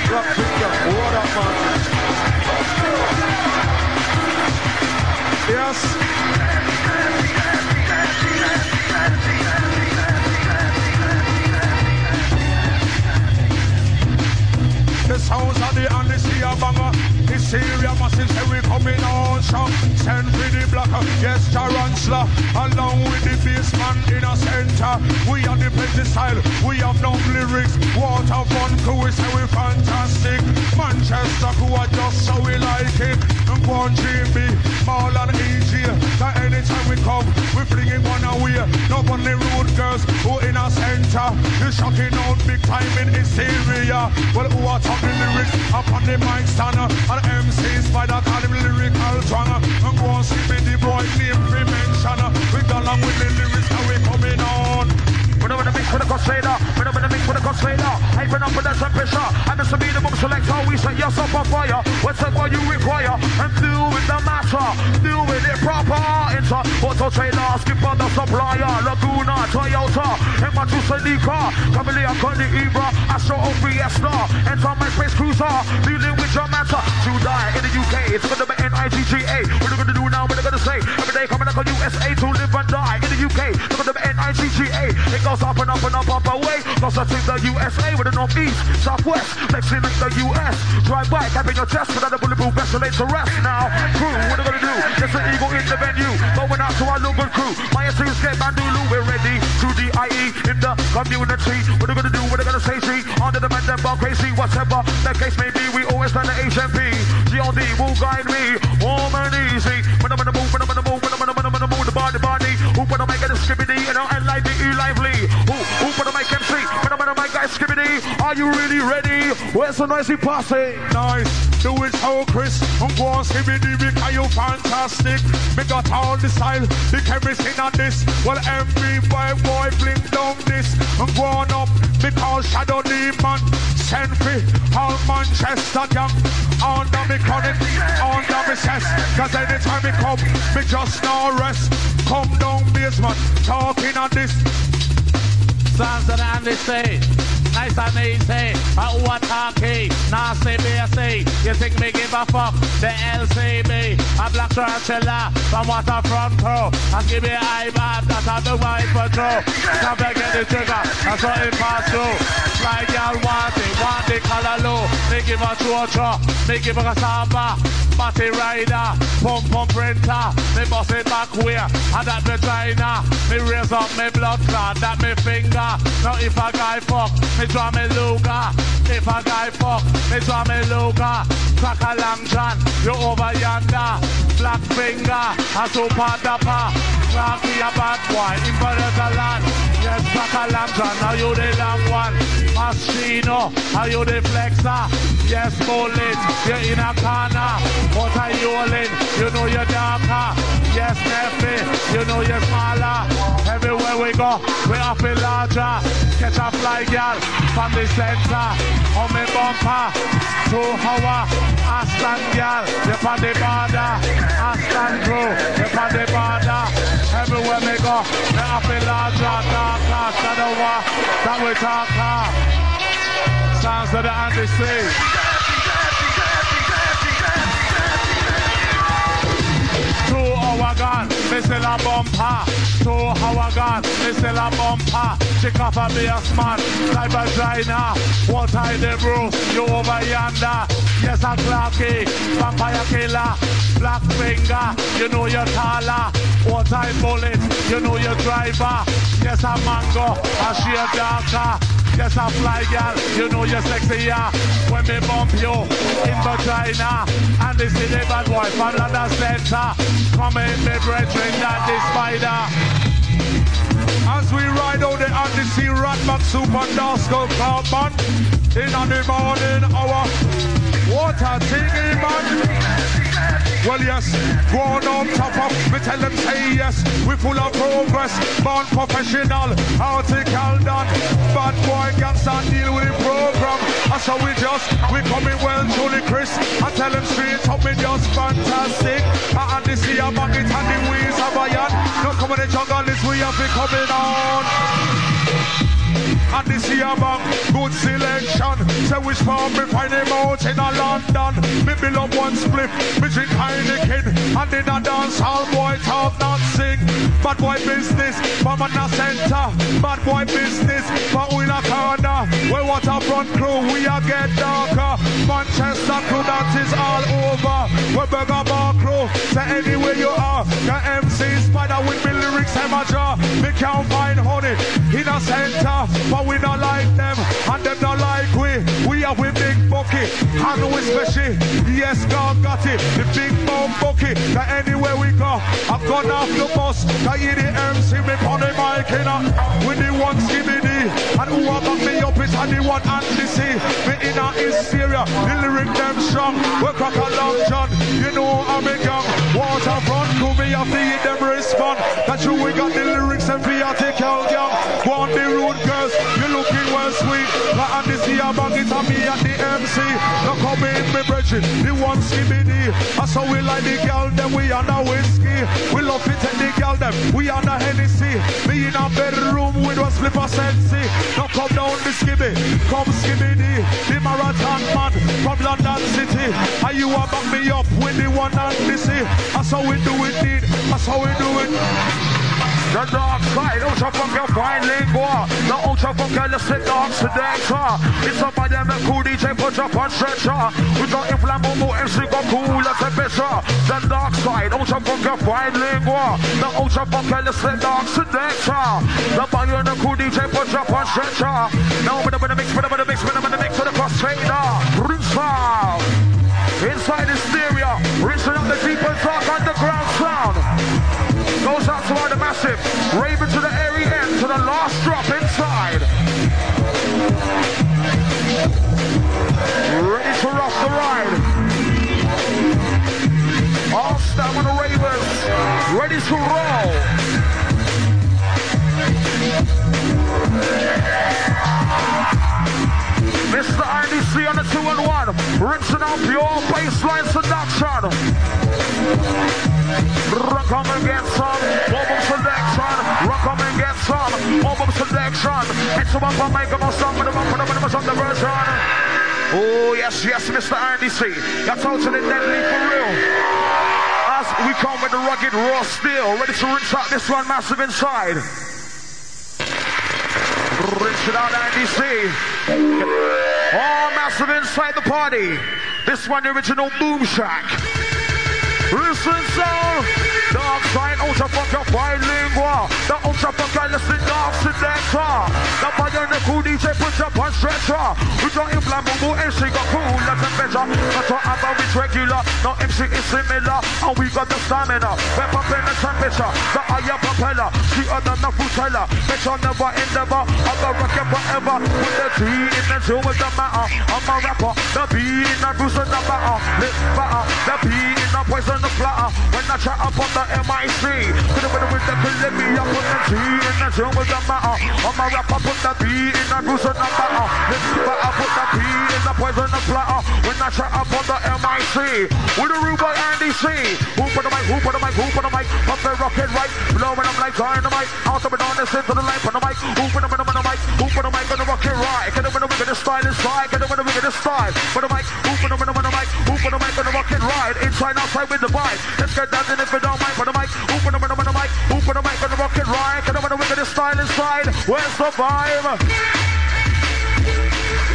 Drop it up, what up, man? Yes. The sounds of the Andy C are banger. Hysteria massive, say we coming on strong. Send for the blocker, yes, tarantula. Along with the bass man in a center. We are the pedestal, we have no lyrics. Water fun crew, we say we fantastic. Manchester crew are just so we like it. And go on J B, Maul and E G. That anytime we come, we fling it one away. Not only rude girls who in a center. You're shocking out big time in Hysteria. Well, who are talking lyrics up on the mic stand. M C's Spyda call him lyrical drunk. And go on Skibadee boy name we mention. We go along with the lyrics and we coming on. We don't want to mix with the crusader. We don't want to mix with the crusader. Hyping up with the temperature. I must be the mum selector. We set yourself on fire. What's up what you require? And deal with the matter. Deal with it proper. It's Toyota, auto trailer, Skibadee supplier, Laguna, Toyota, and my Tusanika, Cavalier, Connie Ibra, Astro Fiesta, and my Space Cruiser, dealing with your matter, to die in the U K, it's gonna be N I G G A, what are you gonna do now, what are you gonna say, every day coming up on U S A, to live and die in the U K, it's gonna be N I G G A, it goes up and up and up, up away, goes up to the U S A, with the northeast, southwest, next in the U S, drive by, tapping your chest, without a bulletproof vest, laid to rest now, crew, what are you gonna do, there's an eagle in the venue, going out to our Lungan crew, my M Cs get Bandulu, we're ready, to the I E, in the community, what are you gonna do, what are you gonna say, G, under the man, them bar crazy, whatever, the case may be, we always turn the H M P, G O D will guide me, warm and easy, when I'm gonna move, when I'm gonna move, when I'm gonna move, when I'm gonna move, the body, body, who put on my get a Skibadee, and I'll like the E lively, who, who put on my M C, when I'm gonna my guy Skibadee, are you really ready, where's the noisy posse, nice, do it how Chris, I'm going Skibadee, because you're fantastic, we got all the style, the chemistry on this, well every boy, boy, bling down this, I'm going up, because Shadow Demon, send me, all Manchester gang, on the me cunning, on the me chest, cause anytime we come, me just no rest, come down basement, talking on this. Sounds that Andy C, nice and easy, at Wataki, nasty B S E, you think me give a fuck, the L C B, a black tarantula, from what a front row, and give me a high vibe, that's how the white patrol, can't forget the trigger, that's what it pass through, fly girl want it, want the color low, me give a chua-chua, me give a samba, Matty Rider, pump pump printer, me bust it back where, and that me China, me raise up me blood clot, that me finger. Now if a guy fuck, me draw me Luga. If a guy fuck, me draw me Luga. Crack a long john, you over yonder. Black finger, a super dapper. Crack me a bad boy, in for the land. Yes, crack a long john, now you the long one. Morsuchino, are you the flexer? Yes, bullet, you're in a corner. What are you yelling? You know you're darker. Yes, Neffy, you know you're smaller. Everywhere we go, we're up in larger. Catch a fly girl from the center. On my bumper, two hour. Aston girl, you're on the border. Aston crew, you're on the border. Everywhere we go, we're up in larger. Darker, shadow war, that we darker. Sounds of the Andy C. Two hour gone, me still a bumper. Two hour gone, me still a bumper. Chick off a beers man, like vagina. What I the bruise, you over yonder. Yes, a clocky, vampire killer. Black finger, you know you're taller. What I bullet, you know you're driver. Yes, a mango, a sheer darker. Yes, I fly, girl, you know you're sexier. When me bump you in vagina, and this is the bad boy from London Center. Come in, me brethren, that is Spyda. As we ride out the Andy C Ratman Super Dasco Cloudman in on the morning hour. What a thingy, man. Well, yes, grown on top of, we tell them say yes. We full of progress, born professional, article done. Bad boy can't stand deal with the program. And so we just, we coming well truly Chris. I tell them straight up, me just fantastic. And they see a bucket and the wheels of iron. Don't come in the jungle, this we have been coming on. And this year man, good selection. Say which farm me find him out in a London. Me build up one split, me drink Heineken. And in a dance hall boy talk not sing. Bad boy business, from in a center. Bad boy business, but we in a corner. We want a front crew, we a get darker. Manchester crew, that is all over. We burger bar crew, say anywhere you are. The M Cs Spyda with me lyrics in my jaw. Me can't find honey in a center. But we not like them, and them not like we. We are with big bucket, and we special. Yes, God got it, the big bomb bucket. That anywhere we go, I've gone off the bus. That you the M C, me on the mic, you know. With the one Skibadee, and who are back me up, it's and the one Andy C. Me in a hysteria, the lyric them strong. We crack a long john, you know I'm a gang. Waterfront, could be a fee, them respond. That's who we got the lyrics and we are taking out, young. Go on the road, girls, you're looking well sweet. But Andy C, I'm back, it's a me at the M C. Now come in, me bridge. country. The one Skibadee, that's how we like the girl them. We on a whiskey, we love it and the girl them. We on a Hennessy, me in a bedroom with a slipper sensei. Now come down the Skibby, come Skibadee, the marathon man from London City. And you a back me up with the one Andy C. That's how we do it, need. That's how we do it. The dark side, ultra fucking fine lingua. The ultra fucking listen to Occidental. It's up by them and cool D J put up on stretcher. We got inflammable M C got cool as a bitcher. The dark side, ultra fucking fine lingua. The ultra fucking listen to Occidental. The body and the cool D J put up on stretcher. Now I'm gonna mix, I'm gonna mix, I'm gonna mix with the frustrator. Rinse out. Inside hysteria, rinsing up the deep and dark underground sound. Goes out to all the massive, raving to the airy end, to the last drop inside. Ready to rock the ride. All stamina ravers, ready to roll. Mister Andy C on the two and one, rinsing out your baseline seduction. Rock on and get some, mobile selection. Rock on and get some, mobile selection. It's a bump on my gum or something, but I'm gonna put on the version. Oh, yes, yes, Mister Andy C. You're totally deadly for real. As we come with the rugged raw steel, ready to rinse out this one massive inside. Rinse it out, Andy C. Oh, massive inside the party. This one, the original Boom Shack. Listen sound, dark side, ultra fucker, bilingual. The ultra fucker, listen dark selector. The body and the cool D J puts up on stretcher. We got inflammable M C, got cool like a measure. That's what I'm about, it's regular, no M C is similar. And we got the stamina, we're popping the temperature. The higher propeller, she other the futeller. Bitch, I'll never endeavor, I'm the rocket forever. With the T in the two with the matter. I'm a rapper, the B in the bruise and the batter. Lip batter, the B in the poison. The flatter. When I try up on the M I C, could have been with the Columbia, put the G in the gym with the matter. On my rap, I put the B in the goose and the batter. This but I put the P in the poison, the flatter. When I try up on the M I C, with the Ruba Andy C. Hoop on the mic, hoop on the mic, hoop on the mic. Pump the rocket right, blowing them like dynamite. Out of it on the sense of the life on the mic. Hoop on the mic, on the mic, hoop on the mic, on the rocket right. Get up on the mic, on the style inside. Get up on the mic, on the style. On the mic, hoop on the mic, on the mic, hoop on the mic, on the rocket right. Inside, outside with the vibe. Let's get down and if we don't mind for the mic, oop on the mic, on the mic, oop on the mic, on the rocket right, get up on the wicked style inside. Where's the vibe?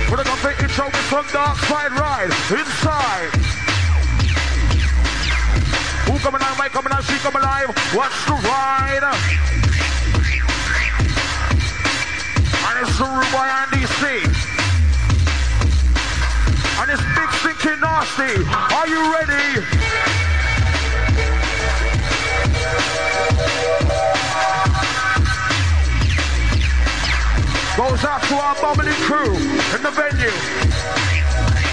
We're gonna fit intro with some dark side ride inside. Who coming out, mic coming out, she coming alive. What's the ride? And it's the room by Andy C. And it's big, stinking nasty. Are you ready? Goes out to our bubbling crew in the venue.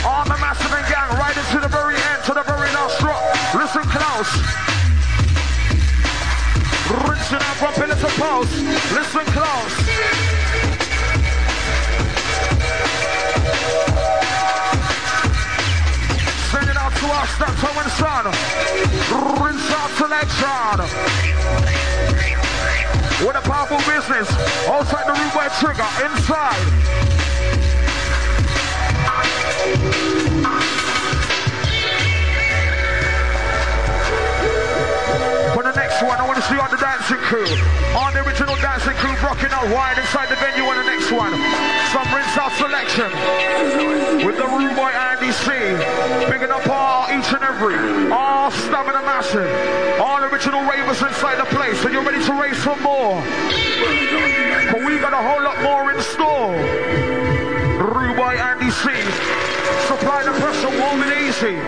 Arm and massive and gang right into the very end, to the very last drop. Listen close. Rinsing out from pillar to post. Listen close. To our step toe and sun, rinse out selection. What a powerful business. Outside the room by trigger, inside. For the next one, I want to see all the dancing crew. All the original dancing crew rocking out wide inside the venue on the next one. Some rinse out selection with the room boy Andy C. Picking up all each and every, all stamina massive, all original ravers inside the place. So you're ready to race for more, but we got a whole lot more in store. Rubai Andy C, supply the pressure, warm and easy.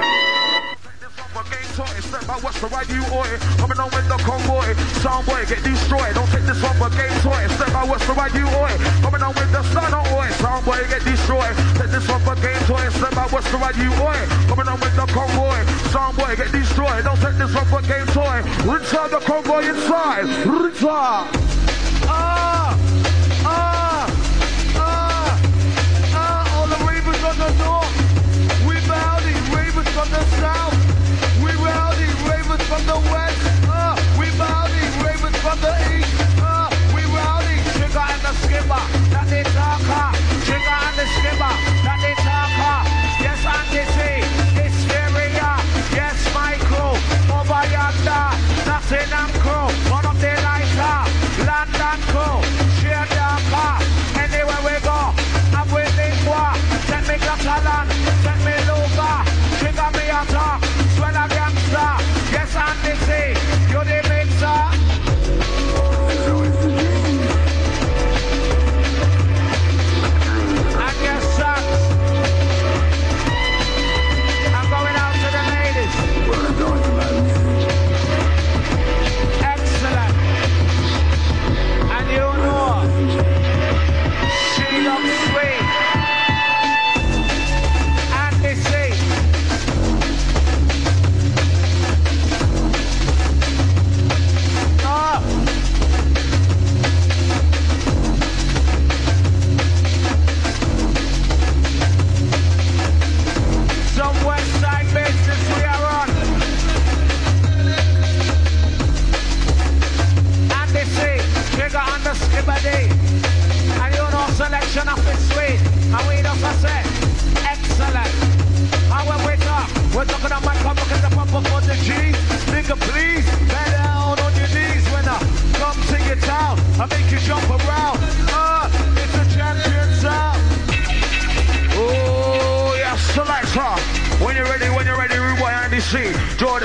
Step out, watch the right, you ought it. Coming on with the convoy, sound boy, get destroyed. Don't take this one, but game toy. Step out, watch the right, you ought it. Coming on with the sun, oh boy, sound boy, get destroyed. Take this one, but game toy. Step out, watch the right, you ought it. Coming on with the convoy, sound boy, get destroyed. Don't take this one, but game toy. Rinse out the convoy inside. Rinse out. Ah, ah, ah, ah. All the ravens on the door. We bound it, ravens.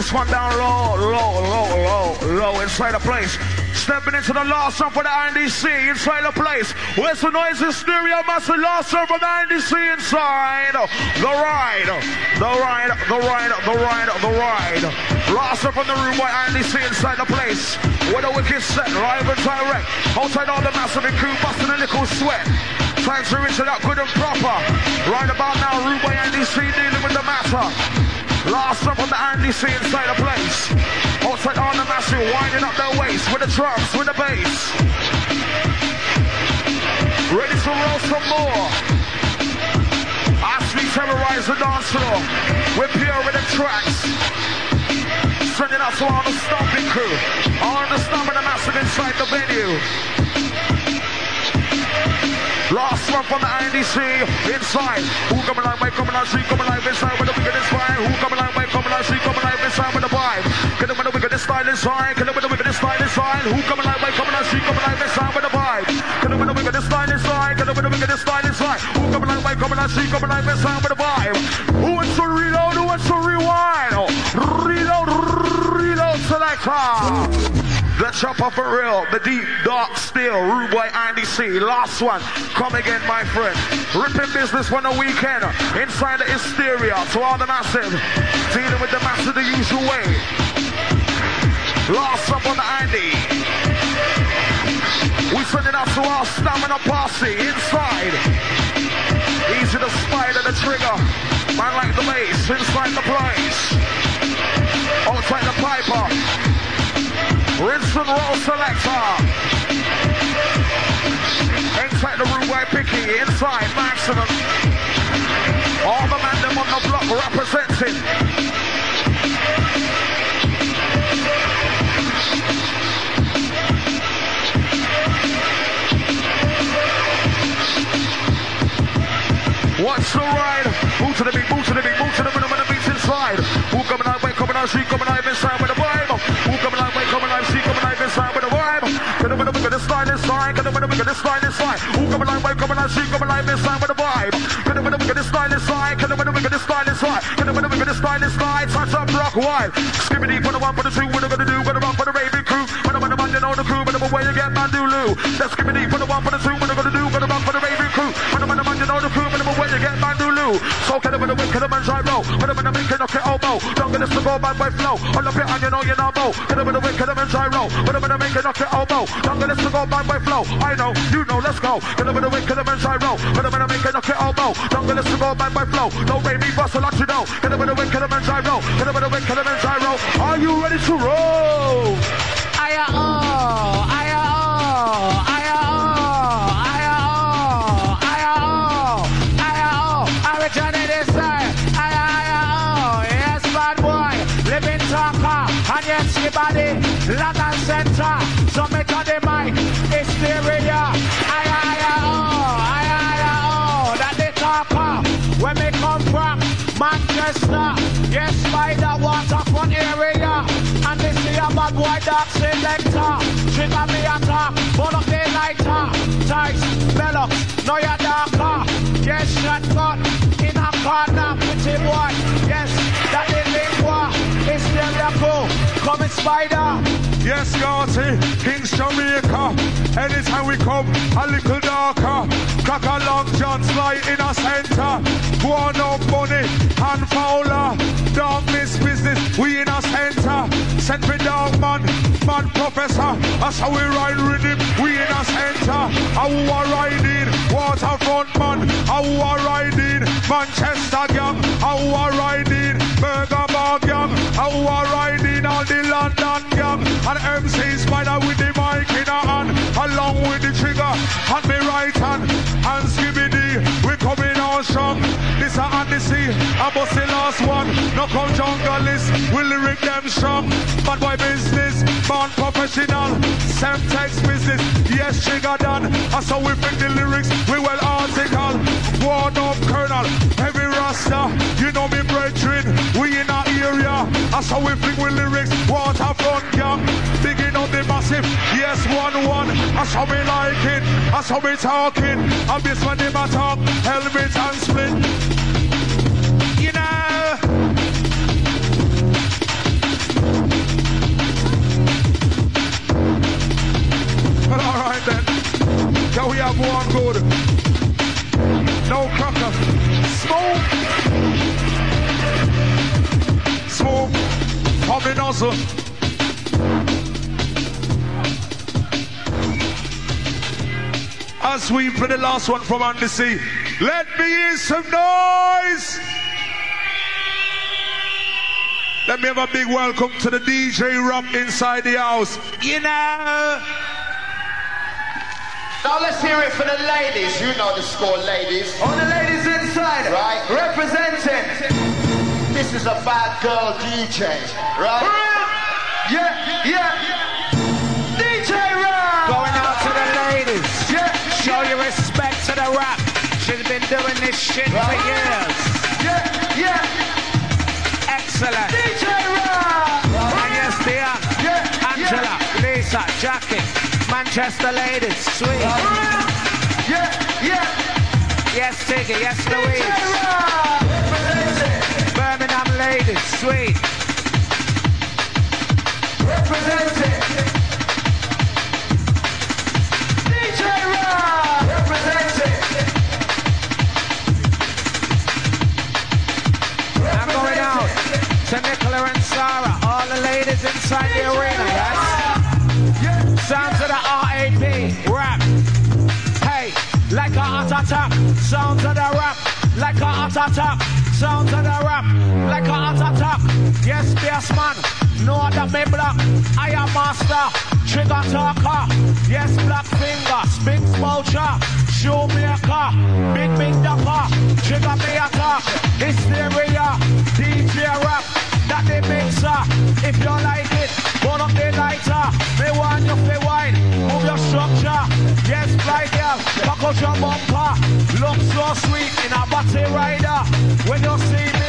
this one down low, low, low, low, low, inside the place. Stepping into the last song for the Andy C, inside the place. Where's the noise? Hysteria, massive last song for the Andy C inside. The ride, the ride, the ride, the ride, the ride. Last up on the room by Andy C inside the place. With a wicked set, live and direct. Outside all the massive crew, busting a little sweat. Time to reach it out good and proper. Right about now, room by Andy C dealing with the matter. Last up on the Andy C inside the place. Outside on the massive, winding up their waist with the drums, with the bass. Ready to roll some more. As we terrorize the dance floor, we're pure with the tracks. Sending out to all the stomping crew, all the stomping the massive inside the venue. Last one from the Andy C inside. Who coming live, wave coming live, she coming live inside with the wicked inside. Who coming live, wave coming live, she coming live inside with the vibe. Get up with the wicked style inside. Get up with the wicked style inside. Who coming live, wave coming live, she coming live inside with the vibe. Get up with the wicked style inside. Get up with the wicked style inside. Who coming live, wave coming live, she coming live inside with the vibe. Who wants to reload? Who wants to rewind? Reload, reload selector. The chopper for real, the deep, dark steel, rude boy Andy C. Last one, come again my friend. Ripping business on the weekend, inside the hysteria, to all the massive, dealing with the massive the usual way. Last up on the Andy. We sending out to our stamina posse, inside. Easy to Spyda the trigger, man like the bass, inside the place. Outside the piper. Rinse and roll selector. Inside the room where picky, inside maximum. All the man them on the block representing. What's the ride? Move to the beat, move to the beat, move to the rhythm and the beats inside. Who coming out, wait, coming out, she coming out inside with the vibe. Inside, gonna make this line inside. Who coming like, who coming like, she coming like inside with the vibe. Gonna make this line inside, gonna make this line inside. Gonna make this line inside, touch up rock wide. Skibadee for the one, for the two, what I'm gonna do, gonna run for the raving crew. When I'm on the man, you know the crew, but I'm away again, man, do loo. Let's Skibadee for the one, for the two, what I'm gonna do, gonna run for the raving crew. When I'm on the man, you know the crew, but I'm away again, man, do loo. So can I win a win, can I man try roll? When I'm on the man, can I get elbow? Don't get us to go bad by flow. All up here, and you know you're not bow. Can I win a win, can I man try roll? When I'm on the man, can I get elbow? Don't get us to go bad by flow. I know, you know, let's go. Get up in the wind, get up in gyro. Get up in the wind, get up in elbow. Don't get us to go back by flow. Don't make me bust a lot, you know. Get up in the wind, get up in gyro. Get up in the wind, get up in gyro. Are you ready to roll? I-oh, I-oh, I-oh, I-oh, I-oh, I-oh. I return it inside. I-oh, yes, bad boy. Living talker. And yes, Skibadee. Land and center. Summit on the mic. Hysteria, I I oh, I I oh, that they talk up. Where we come from, Manchester. Yes, by the waterfront area. And this is a bad boy dark selector. Trigger me a top, one of the lighter. Tice, Bellox, no ya darker. Yes, shotgun, in a corner, pretty boy. Yes, that they lingua. Hysteria crew, coming Spyda. Yes, Garty, King's Jamaica. Anytime we come, a little darker. Crack a long John slide in our center. Go on up, Bunny and Fowler. Darkness business, we in our center. Send me down, man, man, professor. That's how we ride rhythm, we in our center. How we are riding, waterfront, man. How we are riding, Manchester gang. How we are riding, Burger Bar gang. How we are riding, all the London gang. And M C's Spyda with the mic in her hand, along with the trigger on my right hand. And Skibadee, we coming on strong. This a Andy C, I bust the last one. No come junglist, we lyric them strong. Bad boy business, born professional. Same text business, yes trigger done. And so we pick the lyrics, we well article. Word up colonel, heavy rasta. You know me brethren, we in our area. And so we flick with lyrics, waterfront gang. Bigging up the massive, yes, one one. That's how we like it, that's how we talking. And this one, they might talk, helmet and split. You know, Gordon. No Crocker. Small. Small. Hobbin Osler. As we play the last one from Andy C, let me hear some noise. Let me have a big welcome to the D J Rap inside the house. You know. Now let's hear it for the ladies. You know the score, ladies. All the ladies inside, right? Representing. This is a bad girl D J, right? Real? Yeah, yeah, yeah. D J Rap. Going out to the ladies. Yeah. Show your respect to the rap. She's been doing this shit right for years. Yeah, yeah. Excellent. D J Rap. And yes, dear. Yeah. Angela, yeah. Lisa, Jackie. Manchester ladies, sweet. Oh, yeah, yeah. Yes, Tiggy, yes, Louise. Representing. Birmingham ladies, sweet. Representing. D J Rap. Representing. I'm going out to Nicola and Sarah, all the ladies inside D J the arena, yes? Sounds of the R A P rap. Hey, like a hot top. Sounds of the rap. Like a hot top. Sounds of the rap. Like a hot top. Yes, yes, man. No other me block. I am master. Trigger talker. Yes, black finger. Spin vulture. Show me a car. Big big dapper. Trigger me a car. Hysteria. D J Rap. That they mixer. If you like it, burn up the lighter. They want you to wine. Move your structure. Yes, fly girl. Buckle your bumper. Look so sweet in a batty rider. When you see